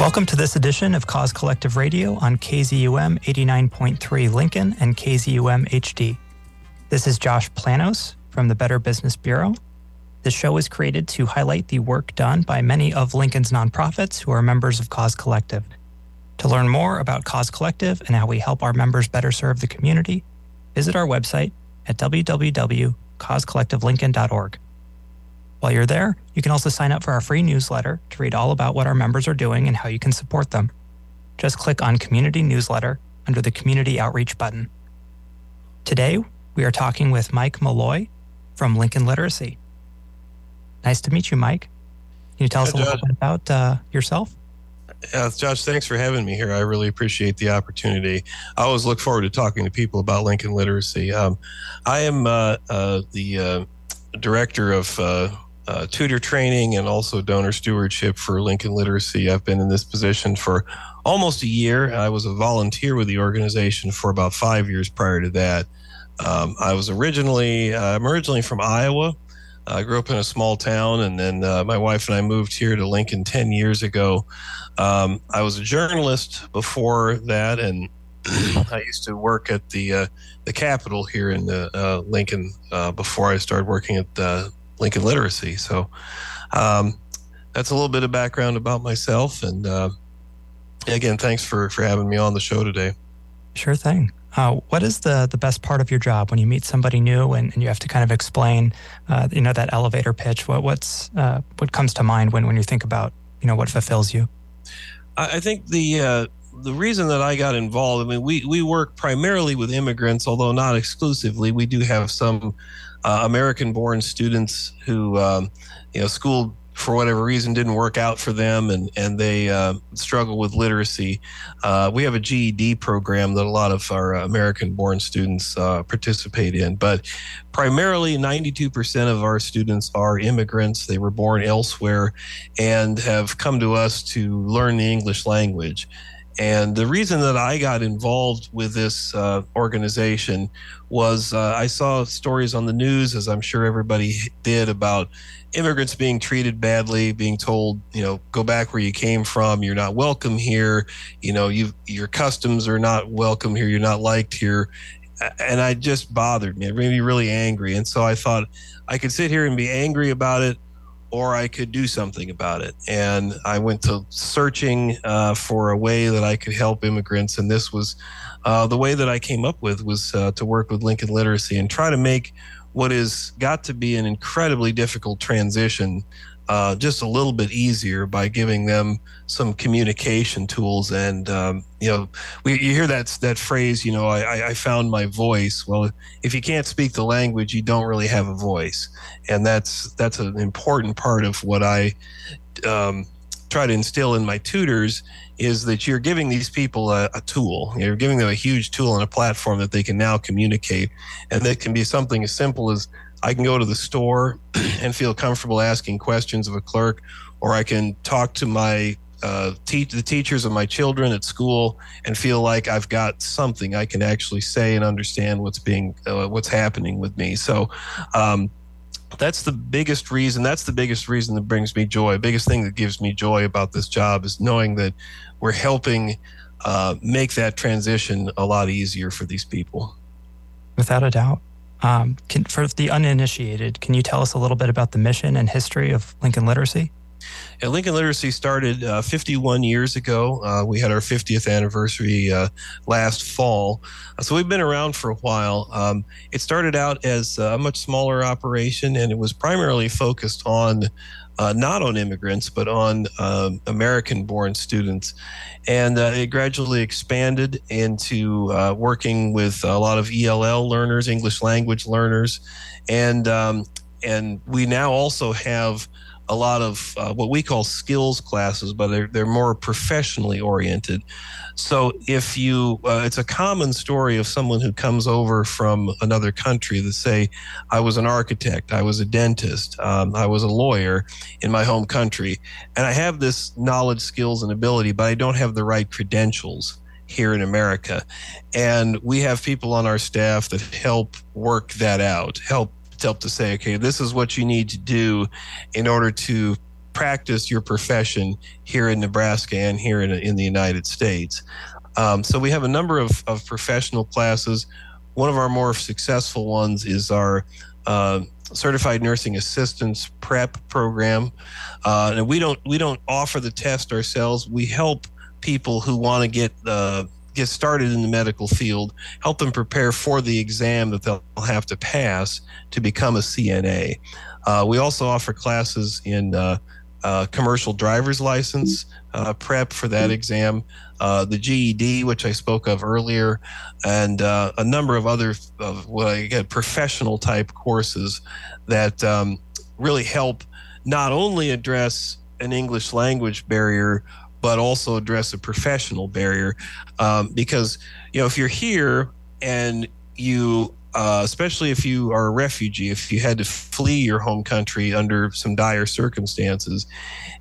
Welcome to this edition of Cause Collective Radio on KZUM 89.3 Lincoln and KZUM HD. This is Josh Planos from the Better Business Bureau. This show is created to highlight the work done by many of Lincoln's nonprofits who are members of Cause Collective. To learn more about Cause Collective and how we help our members better serve the community, visit our website at www.causecollectivelincoln.org. While you're there, you can also sign up for our free newsletter to read all about what our members are doing and how you can support them. Just click on Community Newsletter under the Community Outreach button. Today, we are talking with Mike Malloy from Lincoln Literacy. Nice to meet you, Mike. Can you tell us a little bit about yourself? Yeah, Josh, thanks for having me here. I really appreciate the opportunity. I always look forward to talking to people about Lincoln Literacy. I am the director of tutor training and also donor stewardship for Lincoln Literacy. I've been in this position for almost a year. I was a volunteer with the organization for about 5 years prior to that. I'm originally from Iowa. I grew up in a small town, and then my wife and I moved here to Lincoln 10 years ago. I was a journalist before that, and I used to work at the Capitol here in Lincoln before I started working at Lincoln Literacy. So that's a little bit of background about myself. And again, thanks for having me on the show today. Sure thing. What is the best part of your job when you meet somebody new and you have to kind of explain, that elevator pitch? What comes to mind when you think about, what fulfills you? I think the reason that I got involved, we work primarily with immigrants, although not exclusively. We do have some American-born students who, school for whatever reason didn't work out for them, and they struggle with literacy. We have a GED program that a lot of our American-born students participate in, but primarily 92% of our students are immigrants. They were born elsewhere and have come to us to learn the English language. And the reason that I got involved with this organization was I saw stories on the news, as I'm sure everybody did, about immigrants being treated badly, being told, go back where you came from. You're not welcome here. Your customs are not welcome here. You're not liked here. And it just bothered me. It made me really angry. And so I thought I could sit here and be angry about it, or I could do something about it. And I went to searching for a way that I could help immigrants. And this was the way that I came up with, was to work with Lincoln Literacy and try to make what has got to be an incredibly difficult transition just a little bit easier by giving them some communication tools. And, you hear that phrase, I found my voice. Well, if you can't speak the language, you don't really have a voice. And that's an important part of what I try to instill in my tutors, is that you're giving these people a tool. You're giving them a huge tool and a platform that they can now communicate. And that can be something as simple as, I can go to the store and feel comfortable asking questions of a clerk, or I can talk to my the teachers of my children at school and feel like I've got something I can actually say and understand what's happening with me. So that's the biggest reason. That's the biggest reason that brings me joy. Biggest thing that gives me joy about this job is knowing that we're helping make that transition a lot easier for these people. Without a doubt. For the uninitiated, can you tell us a little bit about the mission and history of Lincoln Literacy? Yeah, Lincoln Literacy started 51 years ago. We had our 50th anniversary last fall. So we've been around for a while. It started out as a much smaller operation, and it was primarily focused on not on immigrants, but on American-born students. And it gradually expanded into working with a lot of ELL learners, English language learners. And we now also have a lot of what we call skills classes, but they're more professionally oriented. So if you, it's a common story of someone who comes over from another country that say, I was an architect, I was a dentist, I was a lawyer in my home country, and I have this knowledge, skills, and ability, but I don't have the right credentials here in America. And we have people on our staff that help work that out, help to say, okay, this is what you need to do in order to practice your profession here in Nebraska and here in the United States. So we have a number of professional classes. One of our more successful ones is our Certified Nursing Assistants Prep Program. And we don't offer the test ourselves. We help people who want to get started in the medical field, help them prepare for the exam that they'll have to pass to become a CNA. We also offer classes in commercial driver's license prep for that exam, the GED, which I spoke of earlier, and a number of other professional type courses that really help not only address an English language barrier, but also address a professional barrier. Because, if you're here and you, especially if you are a refugee, if you had to flee your home country under some dire circumstances,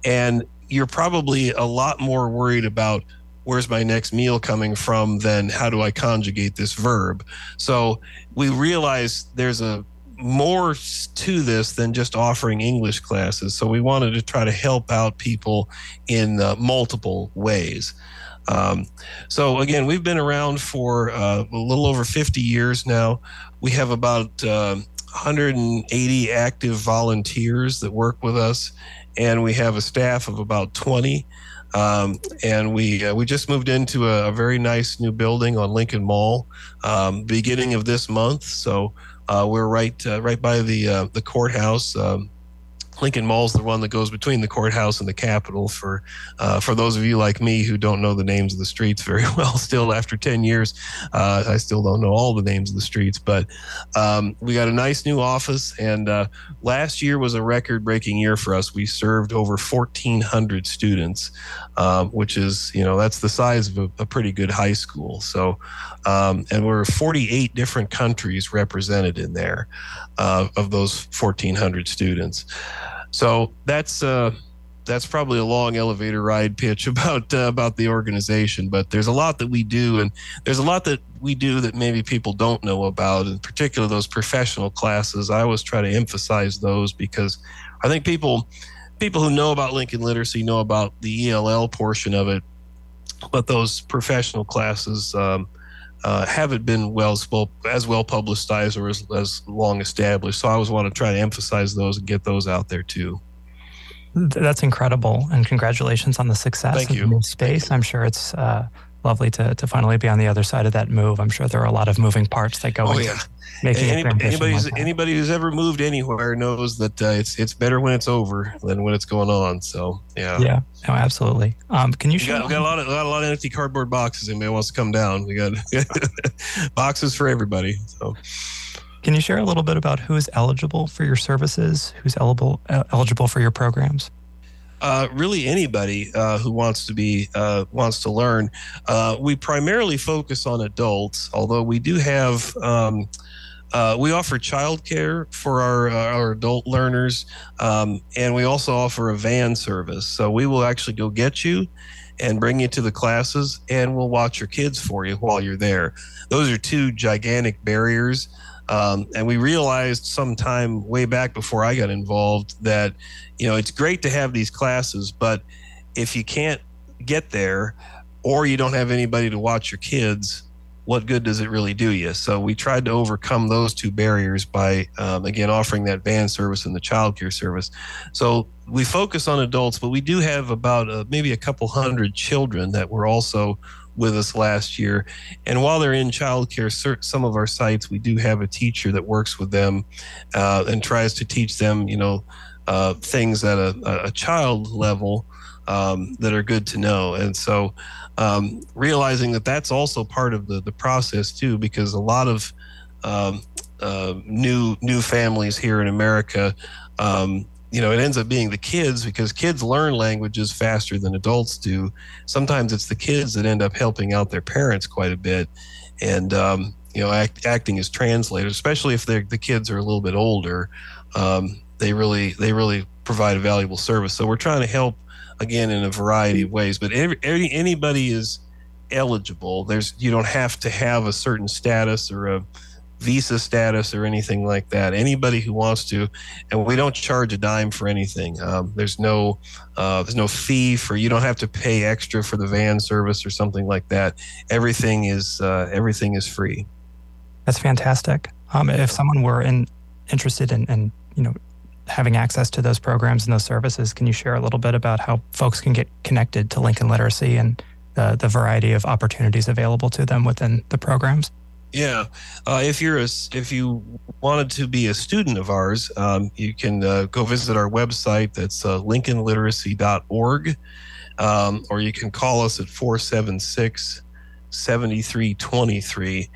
and you're probably a lot more worried about where's my next meal coming from than how do I conjugate this verb. So we realize there's more to this than just offering English classes. So we wanted to try to help out people in multiple ways. So again, we've been around for a little over 50 years now. We have about 180 active volunteers that work with us, and we have a staff of about 20. And we just moved into a very nice new building on Lincoln Mall, beginning of this month. So we're right by the courthouse. Lincoln Mall's the one that goes between the courthouse and the Capitol. For those of you like me who don't know the names of the streets very well, still after 10 years, I still don't know all the names of the streets. But we got a nice new office, and last year was a record-breaking year for us. We served over 1,400 students, which is that's the size of a pretty good high school. So, and we're 48 different countries represented in there of those 1,400 students. So that's probably a long elevator ride pitch about the organization, but there's a lot that we do, and there's a lot that we do that maybe people don't know about, in particular those professional classes. I always try to emphasize those because I think people who know about Lincoln Literacy know about the ELL portion of it, but those professional classes haven't been as well publicized or as long established. So I always want to try to emphasize those and get those out there too. That's incredible, and congratulations on the success. Thank you. Of the new space. I'm sure it's lovely to finally be on the other side of that move. I'm sure there are a lot of moving parts that go into making a transition. Anybody who's ever moved anywhere knows that it's better when it's over than when it's going on. So yeah. No, absolutely. Can you share? We got a lot of empty cardboard boxes. Anybody wants to come down? We got boxes for everybody. So, can you share a little bit about who is eligible for your services? Who's eligible for your programs? Really, anybody who wants to learn. We primarily focus on adults, although we do have. We offer childcare for our adult learners, and we also offer a van service. So we will actually go get you and bring you to the classes, and we'll watch your kids for you while you're there. Those are two gigantic barriers. And we realized sometime way back before I got involved that, it's great to have these classes, but if you can't get there or you don't have anybody to watch your kids, what good does it really do you? So we tried to overcome those two barriers by, again, offering that van service and the childcare service. So we focus on adults, but we do have about maybe a couple hundred children that were also with us last year. And while they're in childcare, some of our sites, we do have a teacher that works with them and tries to teach them, things at a child level that are good to know. And so realizing that that's also part of the process too, because a lot of new families here in America, it ends up being the kids, because kids learn languages faster than adults do. Sometimes it's the kids that end up helping out their parents quite a bit, and acting as translators, especially if the kids are a little bit older. They really provide a valuable service. So we're trying to help, again, in a variety of ways, but anybody is eligible. You don't have to have a certain status or a visa status or anything like that. Anybody who wants to, and we don't charge a dime for anything. There's no fee for, you don't have to pay extra for the van service or something like that. Everything is free. That's fantastic. If someone were interested in you know, having access to those programs and those services, can you share a little bit about how folks can get connected to Lincoln Literacy and the variety of opportunities available to them within the programs? Yeah. If you wanted to be a student of ours, you can go visit our website. That's lincolnliteracy.org. Or you can call us at 476-7323.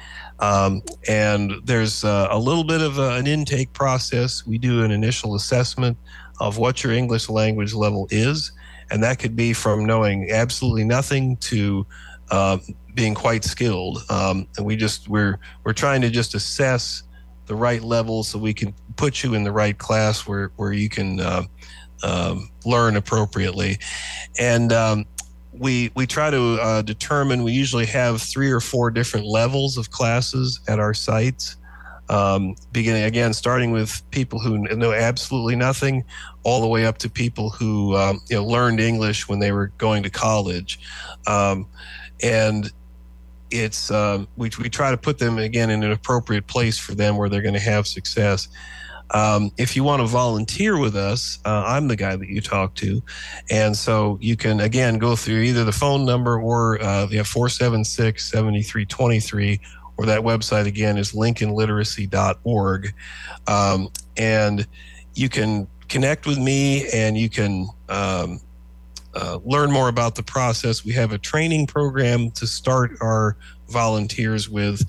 And there's a little bit of an intake process. We do an initial assessment of what your English language level is. And that could be from knowing absolutely nothing to being quite skilled. And we're trying to just assess the right level so we can put you in the right class where you can learn appropriately. And we try to determine, we usually have 3 or 4 different levels of classes at our sites, starting with people who know absolutely nothing, all the way up to people who learned English when they were going to college. And it's we try to put them, again, in an appropriate place for them where they're going to have success. If you want to volunteer with us, I'm the guy that you talk to. And so you can, again, go through either the phone number or 476-7323, or that website, again, is lincolnliteracy.org. And you can connect with me, and you can learn more about the process. We have a training program to start our volunteers with,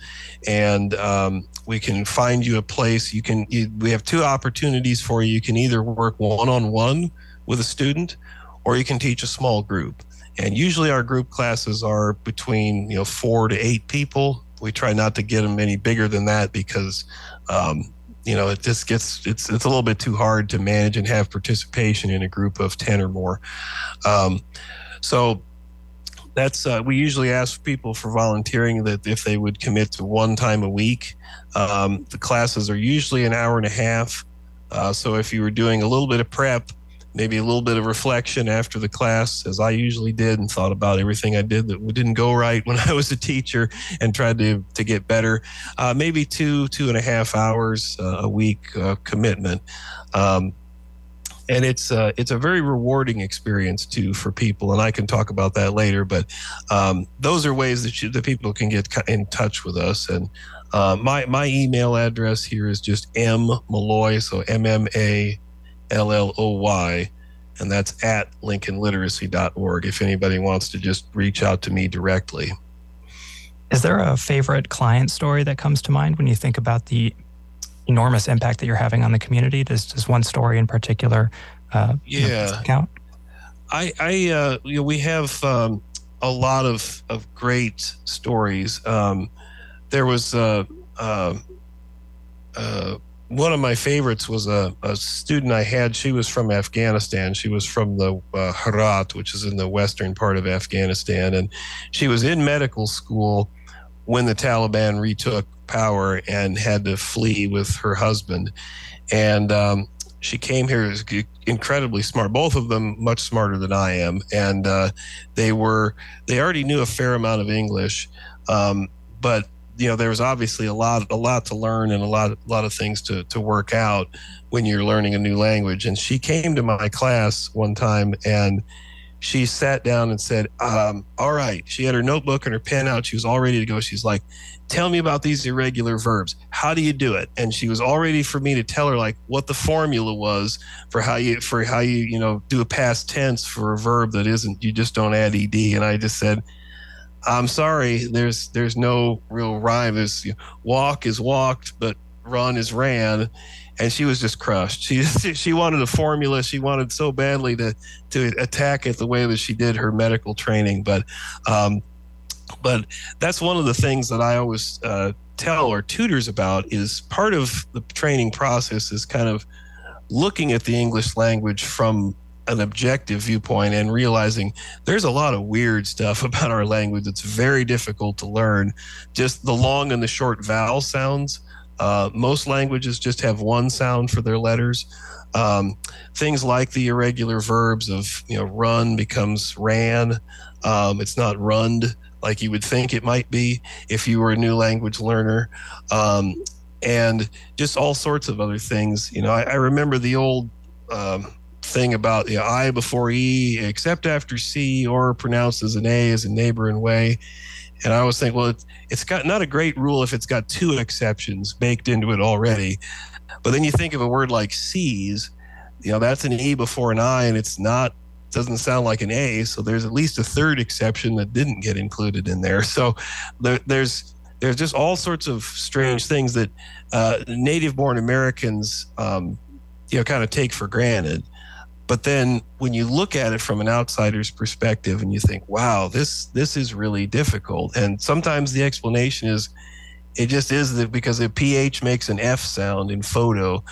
and we can find you a place. We have 2 opportunities for you. You can either work one-on-one with a student, or you can teach a small group. And usually our group classes are between 4 to 8 people. We try not to get them any bigger than that because it just gets, it's a little bit too hard to manage and have participation in a group of 10 or more. So that's, we usually ask people for volunteering that if they would commit to one time a week. The classes are usually an hour and a half. So if you were doing a little bit of prep, maybe a little bit of reflection after the class, as I usually did, and thought about everything I did that didn't go right when I was a teacher and tried to get better, maybe 2.5 hours a week commitment. And it's a very rewarding experience too for people, and I can talk about that later. But those are ways that the people can get in touch with us. And my email address here is just mmalloy, so MMALLOY, and that's at lincolnliteracy.org if anybody wants to just reach out to me directly. Is there a favorite client story that comes to mind when you think about the enormous impact that you're having on the community? Does one story in particular count? We have a lot of great stories. There was one of my favorites was a student I had. She was from Afghanistan. She was from the Herat, which is in the western part of Afghanistan. And she was in medical school when the Taliban retook power and had to flee with her husband. And she came here incredibly smart, both of them much smarter than I am. And they already knew a fair amount of English, but there was obviously a lot to learn and a lot of things to work out when you're learning a new language. And she came to my class one time, and she sat down and said, all right. She had her notebook and her pen out. She was all ready to go. She's like, tell me about these irregular verbs. How do you do it? And she was all ready for me to tell her what the formula was for how you do a past tense for a verb that isn't, you just don't add ED. And I just said, I'm sorry, there's no real rhyme. Walk is walked, but run is ran. And she was just crushed. She wanted a formula. She wanted so badly to attack it the way that she did her medical training. But that's one of the things that I always tell our tutors about, is part of the training process is kind of looking at the English language from an objective viewpoint and realizing there's a lot of weird stuff about our language that's very difficult to learn. Just the long and the short vowel sounds, Most languages just have one sound for their letters. Things like the irregular verbs of, run becomes ran. It's not runned like you would think it might be if you were a new language learner. And just all sorts of other things. I remember the old thing about I before E, except after C, or pronounced as an A as in neighbor and way. And I always think, well, it's got not a great rule if it's got two exceptions baked into it already. But then you think of a word like seize, that's an E before an I, and doesn't sound like an A. So there's at least a third exception that didn't get included in there. So there's just all sorts of strange things that native-born Americans, kind of take for granted. But then when you look at it from an outsider's perspective and you think, wow, this is really difficult. And sometimes the explanation is it just is that because a PH makes an F sound in photo.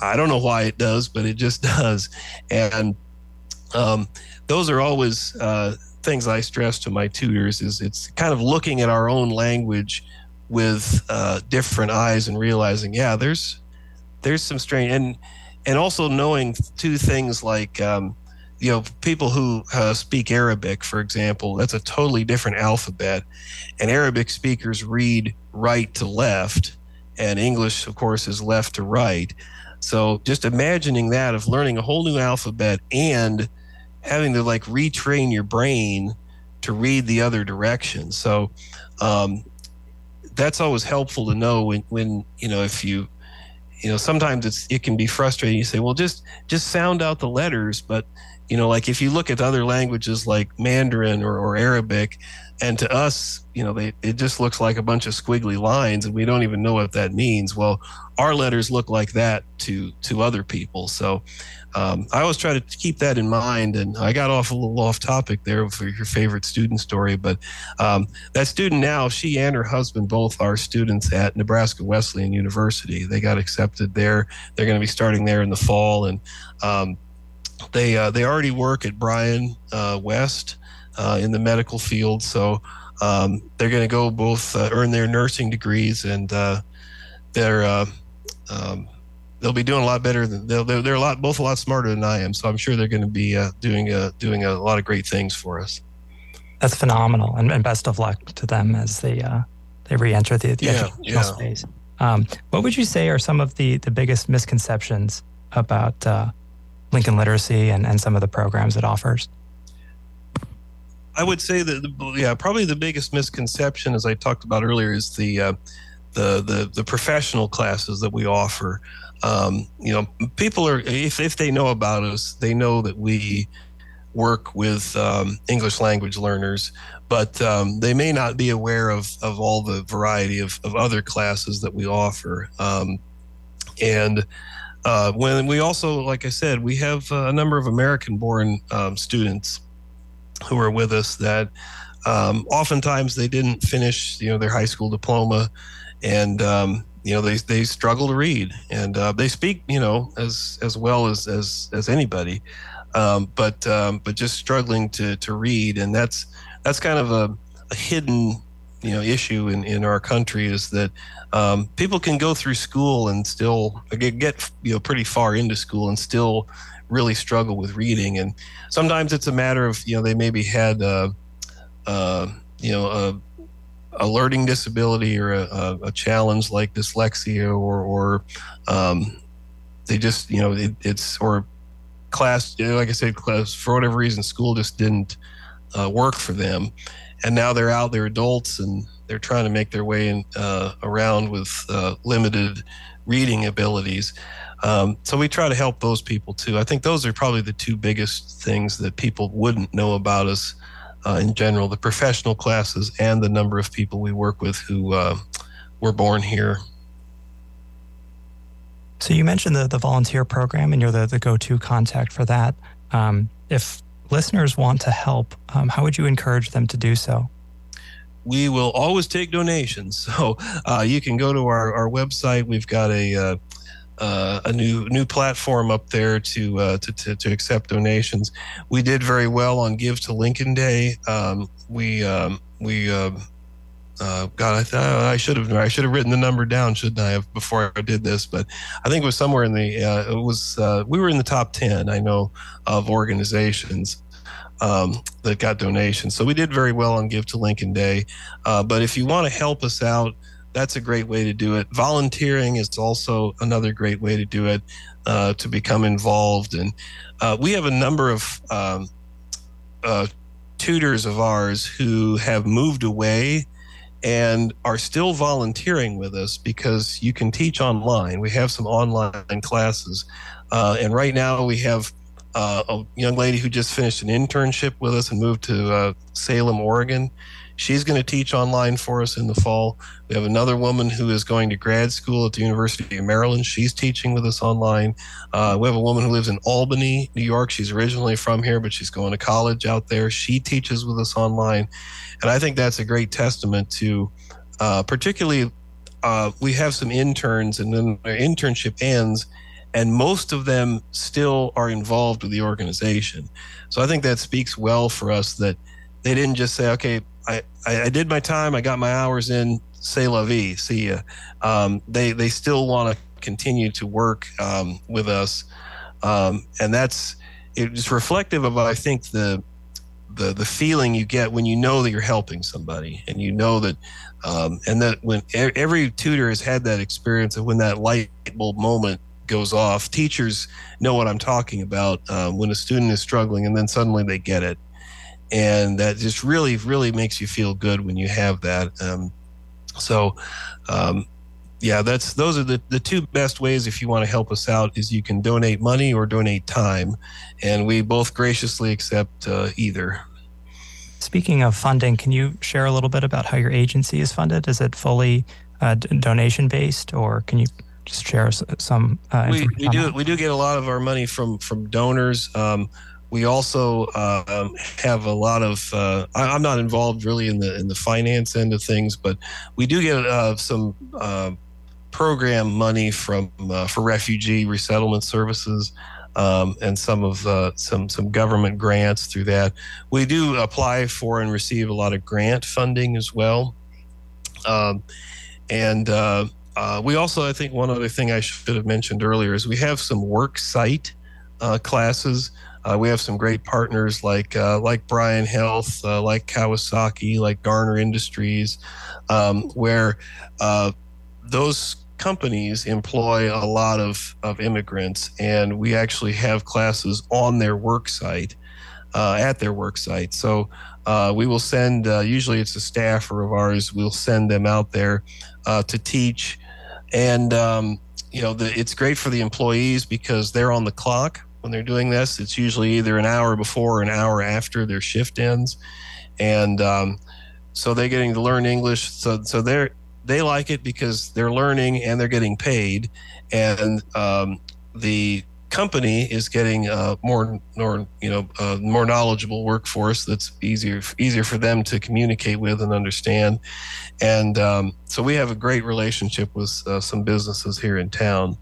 I don't know why it does, but it just does. And those are always things I stress to my tutors is it's kind of looking at our own language with different eyes and realizing, there's some strange and also knowing two things like, people who speak Arabic, for example, that's a totally different alphabet. And Arabic speakers read right to left. And English, of course, is left to right. So just imagining that of learning a whole new alphabet and having to retrain your brain to read the other direction. So that's always helpful to know when if you... sometimes it can be frustrating. You say, well, just sound out the letters. But, if you look at other languages like Mandarin or Arabic, and to us, it just looks like a bunch of squiggly lines and we don't even know what that means. Well, our letters look like that to other people. So I always try to keep that in mind. And I got a little off topic there for your favorite student story. But that student now, she and her husband both are students at Nebraska Wesleyan University. They got accepted there. They're going to be starting there in the fall. And they already work at Bryan West. In the medical field. So they're going to go both earn their nursing degrees and they'll be doing a lot better. They're both a lot smarter than I am. So I'm sure they're going to be doing a lot of great things for us. That's phenomenal. And best of luck to them as they reenter the educational space. What would you say are some of the biggest misconceptions about Lincoln Literacy and some of the programs it offers? I would say that probably the biggest misconception, as I talked about earlier, is the professional classes that we offer. People are if they know about us, they know that we work with English language learners, but they may not be aware of all the variety of other classes that we offer. When we also, like I said, we have a number of American-born students who are with us that oftentimes they didn't finish, their high school diploma and, they struggle to read and they speak, as well as anybody, but just struggling to read. And that's kind of a hidden, issue in our country is that people can go through school and still get, pretty far into school and still really struggle with reading. And sometimes it's a matter of, they maybe had, a learning disability or a challenge like dyslexia or they just, it's or class, like I said, class for whatever reason, school just didn't work for them. And now they're out, they're adults and they're trying to make their way around with limited reading abilities. So we try to help those people too. I think those are probably the two biggest things that people wouldn't know about us in general, the professional classes and the number of people we work with who were born here. So you mentioned the volunteer program and you're the go-to contact for that. If listeners want to help, how would you encourage them to do so? We will always take donations. So you can go to our website. We've got a new platform up there to accept donations. We did very well on Give to Lincoln Day. We God, I thought I should have written the number down, shouldn't I have, before I did this? But I think it was somewhere in the we were in the top 10, I know, of organizations that got donations. So we did very well on Give to Lincoln Day. But if you want to help us out, that's a great way to do it. Volunteering is also another great way to do it, to become involved. And we have a number of tutors of ours who have moved away and are still volunteering with us, because you can teach online. We have some online classes. And right now we have a young lady who just finished an internship with us and moved to Salem, Oregon. She's going to teach online for us in the fall. We have another woman who is going to grad school at the University of Maryland. She's teaching with us online. We have a woman who lives in Albany, New York. She's originally from here, but she's going to college out there. She teaches with us online. And I think that's a great testament to particularly we have some interns, and then their internship ends, and most of them still are involved with the organization. So I think that speaks well for us that they didn't just say, okay, I did my time, I got my hours in, c'est la vie, see ya. They still want to continue to work with us. And it's reflective of, I think, the feeling you get when you know that you're helping somebody, and you know that, and that when every tutor has had that experience of when that light bulb moment goes off. Teachers know what I'm talking about when a student is struggling, and then suddenly they get it. And that just really, really makes you feel good when you have that. Yeah, those are the two best ways if you want to help us out, is you can donate money or donate time. And we both graciously accept either. Speaking of funding, can you share a little bit about how your agency is funded? Is it fully donation-based, or can you just share some information? We do get a lot of our money from donors. We also have a lot of. I'm not involved really in the finance end of things, but we do get some program money from for refugee resettlement services, and some of some government grants through that. We do apply for and receive a lot of grant funding as well, we also, I think, one other thing I should have mentioned earlier is we have some work site classes. We have some great partners like Bryan Health, like Kawasaki, like Garner Industries, where those companies employ a lot of immigrants, and we actually have classes on their work site, at their work site. So we will send, usually it's a staffer of ours, we'll send them out there to teach. And, it's great for the employees because they're on the clock. When they're doing this, it's usually either an hour before or an hour after their shift ends, and so they're getting to learn English. So they like it because they're learning and they're getting paid, and the company is getting more knowledgeable workforce that's easier for them to communicate with and understand. And so we have a great relationship with some businesses here in town.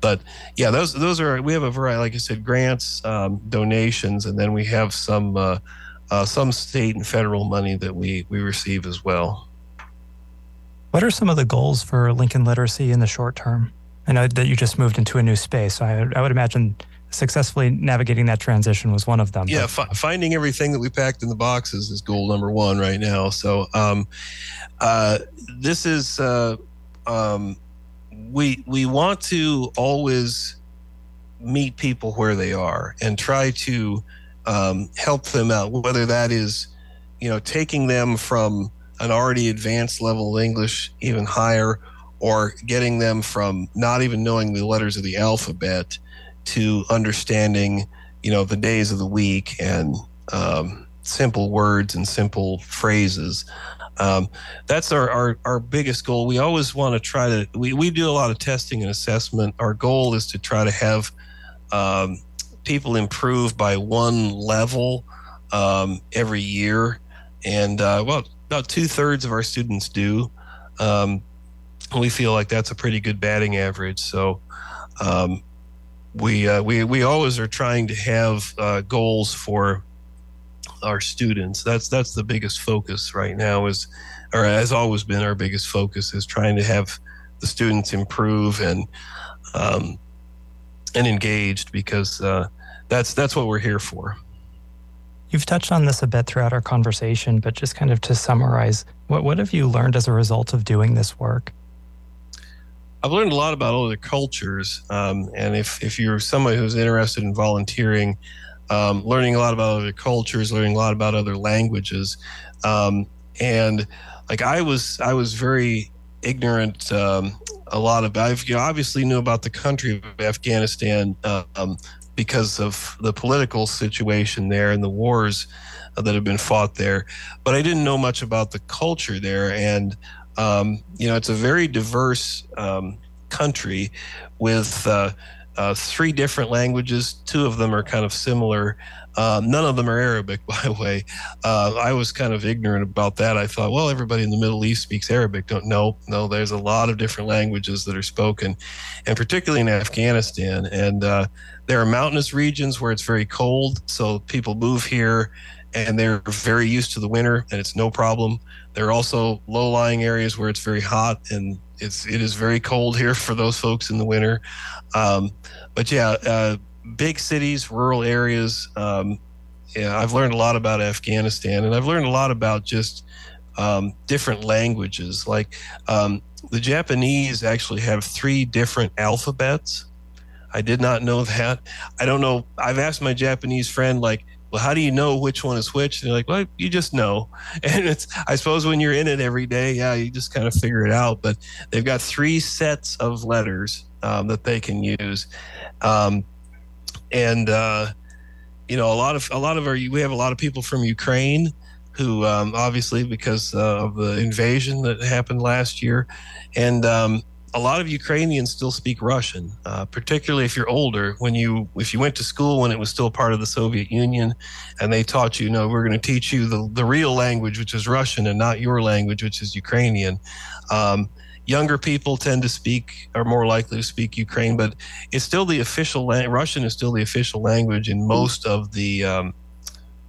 But yeah, those are, we have a variety, like I said, grants, donations, and then we have some state and federal money that we receive as well. What are some of the goals for Lincoln Literacy in the short term? I know that you just moved into a new space, so I would imagine successfully navigating that transition was one of them. Yeah, finding everything that we packed in the boxes is goal number one right now. So this is we want to always meet people where they are and try to help them out, whether that is, taking them from an already advanced level of English even higher, or getting them from not even knowing the letters of the alphabet to understanding, the days of the week and simple words and simple phrases. That's our biggest goal. We always want to try to, we do a lot of testing and assessment. Our goal is to try to have people improve by one level every year. And about 2/3 of our students do. We feel like that's a pretty good batting average. So we always are trying to have goals for our students. That's the biggest focus right now, is, or has always been our biggest focus, is trying to have the students improve and engaged, because that's what we're here for. You've touched on this a bit throughout our conversation, but just kind of to summarize, what have you learned as a result of doing this work? I've learned a lot about other cultures, and if you're somebody who's interested in volunteering, learning a lot about other cultures, learning a lot about other languages, and like I was very ignorant a lot of. I obviously knew about the country of Afghanistan because of the political situation there and the wars that have been fought there, but I didn't know much about the culture there. And it's a very diverse country with three different languages. Two of them are kind of similar. None of them are Arabic, by the way. I was kind of ignorant about that. I thought, well, everybody in the Middle East speaks Arabic. No, there's a lot of different languages that are spoken, and particularly in Afghanistan. And there are mountainous regions where it's very cold, so people move here, and they're very used to the winter, and it's no problem. There are also low-lying areas where it's very hot, and it is very cold here for those folks in the winter. Big cities, rural areas. I've learned a lot about Afghanistan, and I've learned a lot about just different languages. Like the Japanese actually have three different alphabets. I did not know that. I don't know. I've asked my Japanese friend, like, well, how do you know which one is which? And they're like, well, you just know. And it's, I suppose when you're in it every day, yeah, you just kind of figure it out. But they've got three sets of letters that they can use. We have a lot of people from Ukraine who obviously because of the invasion that happened last year. And a lot of Ukrainians still speak Russian, particularly if you're older. If you went to school when it was still part of the Soviet Union, and they taught you, no, we're going to teach you the real language, which is Russian, and not your language, which is Ukrainian. Younger people are more likely to speak Ukrainian, but it's still the official Russian is still the official language in most of the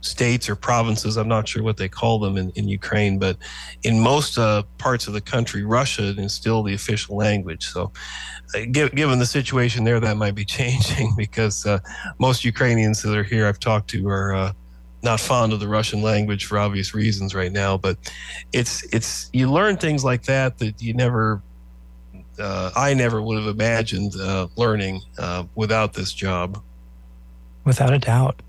states or provinces. I'm not sure what they call them in Ukraine, but in most parts of the country, Russian is still the official language. So given the situation there, that might be changing, because most Ukrainians that are here I've talked to are not fond of the Russian language for obvious reasons right now. But it's you learn things like that you never I never would have imagined learning without this job. Without a doubt.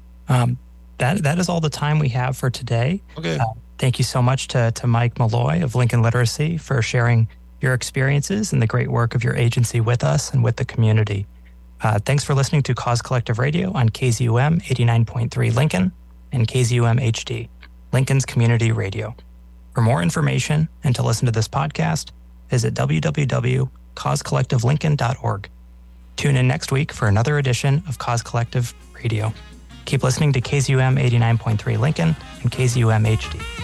That is all the time we have for today. Okay. Thank you so much to Mike Malloy of Lincoln Literacy for sharing your experiences and the great work of your agency with us and with the community. Thanks for listening to Cause Collective Radio on KZUM 89.3 Lincoln and KZUM HD, Lincoln's Community Radio. For more information and to listen to this podcast, visit www.causecollectivelincoln.org. Tune in next week for another edition of Cause Collective Radio. Keep listening to KZUM 89.3 Lincoln and KZUM HD.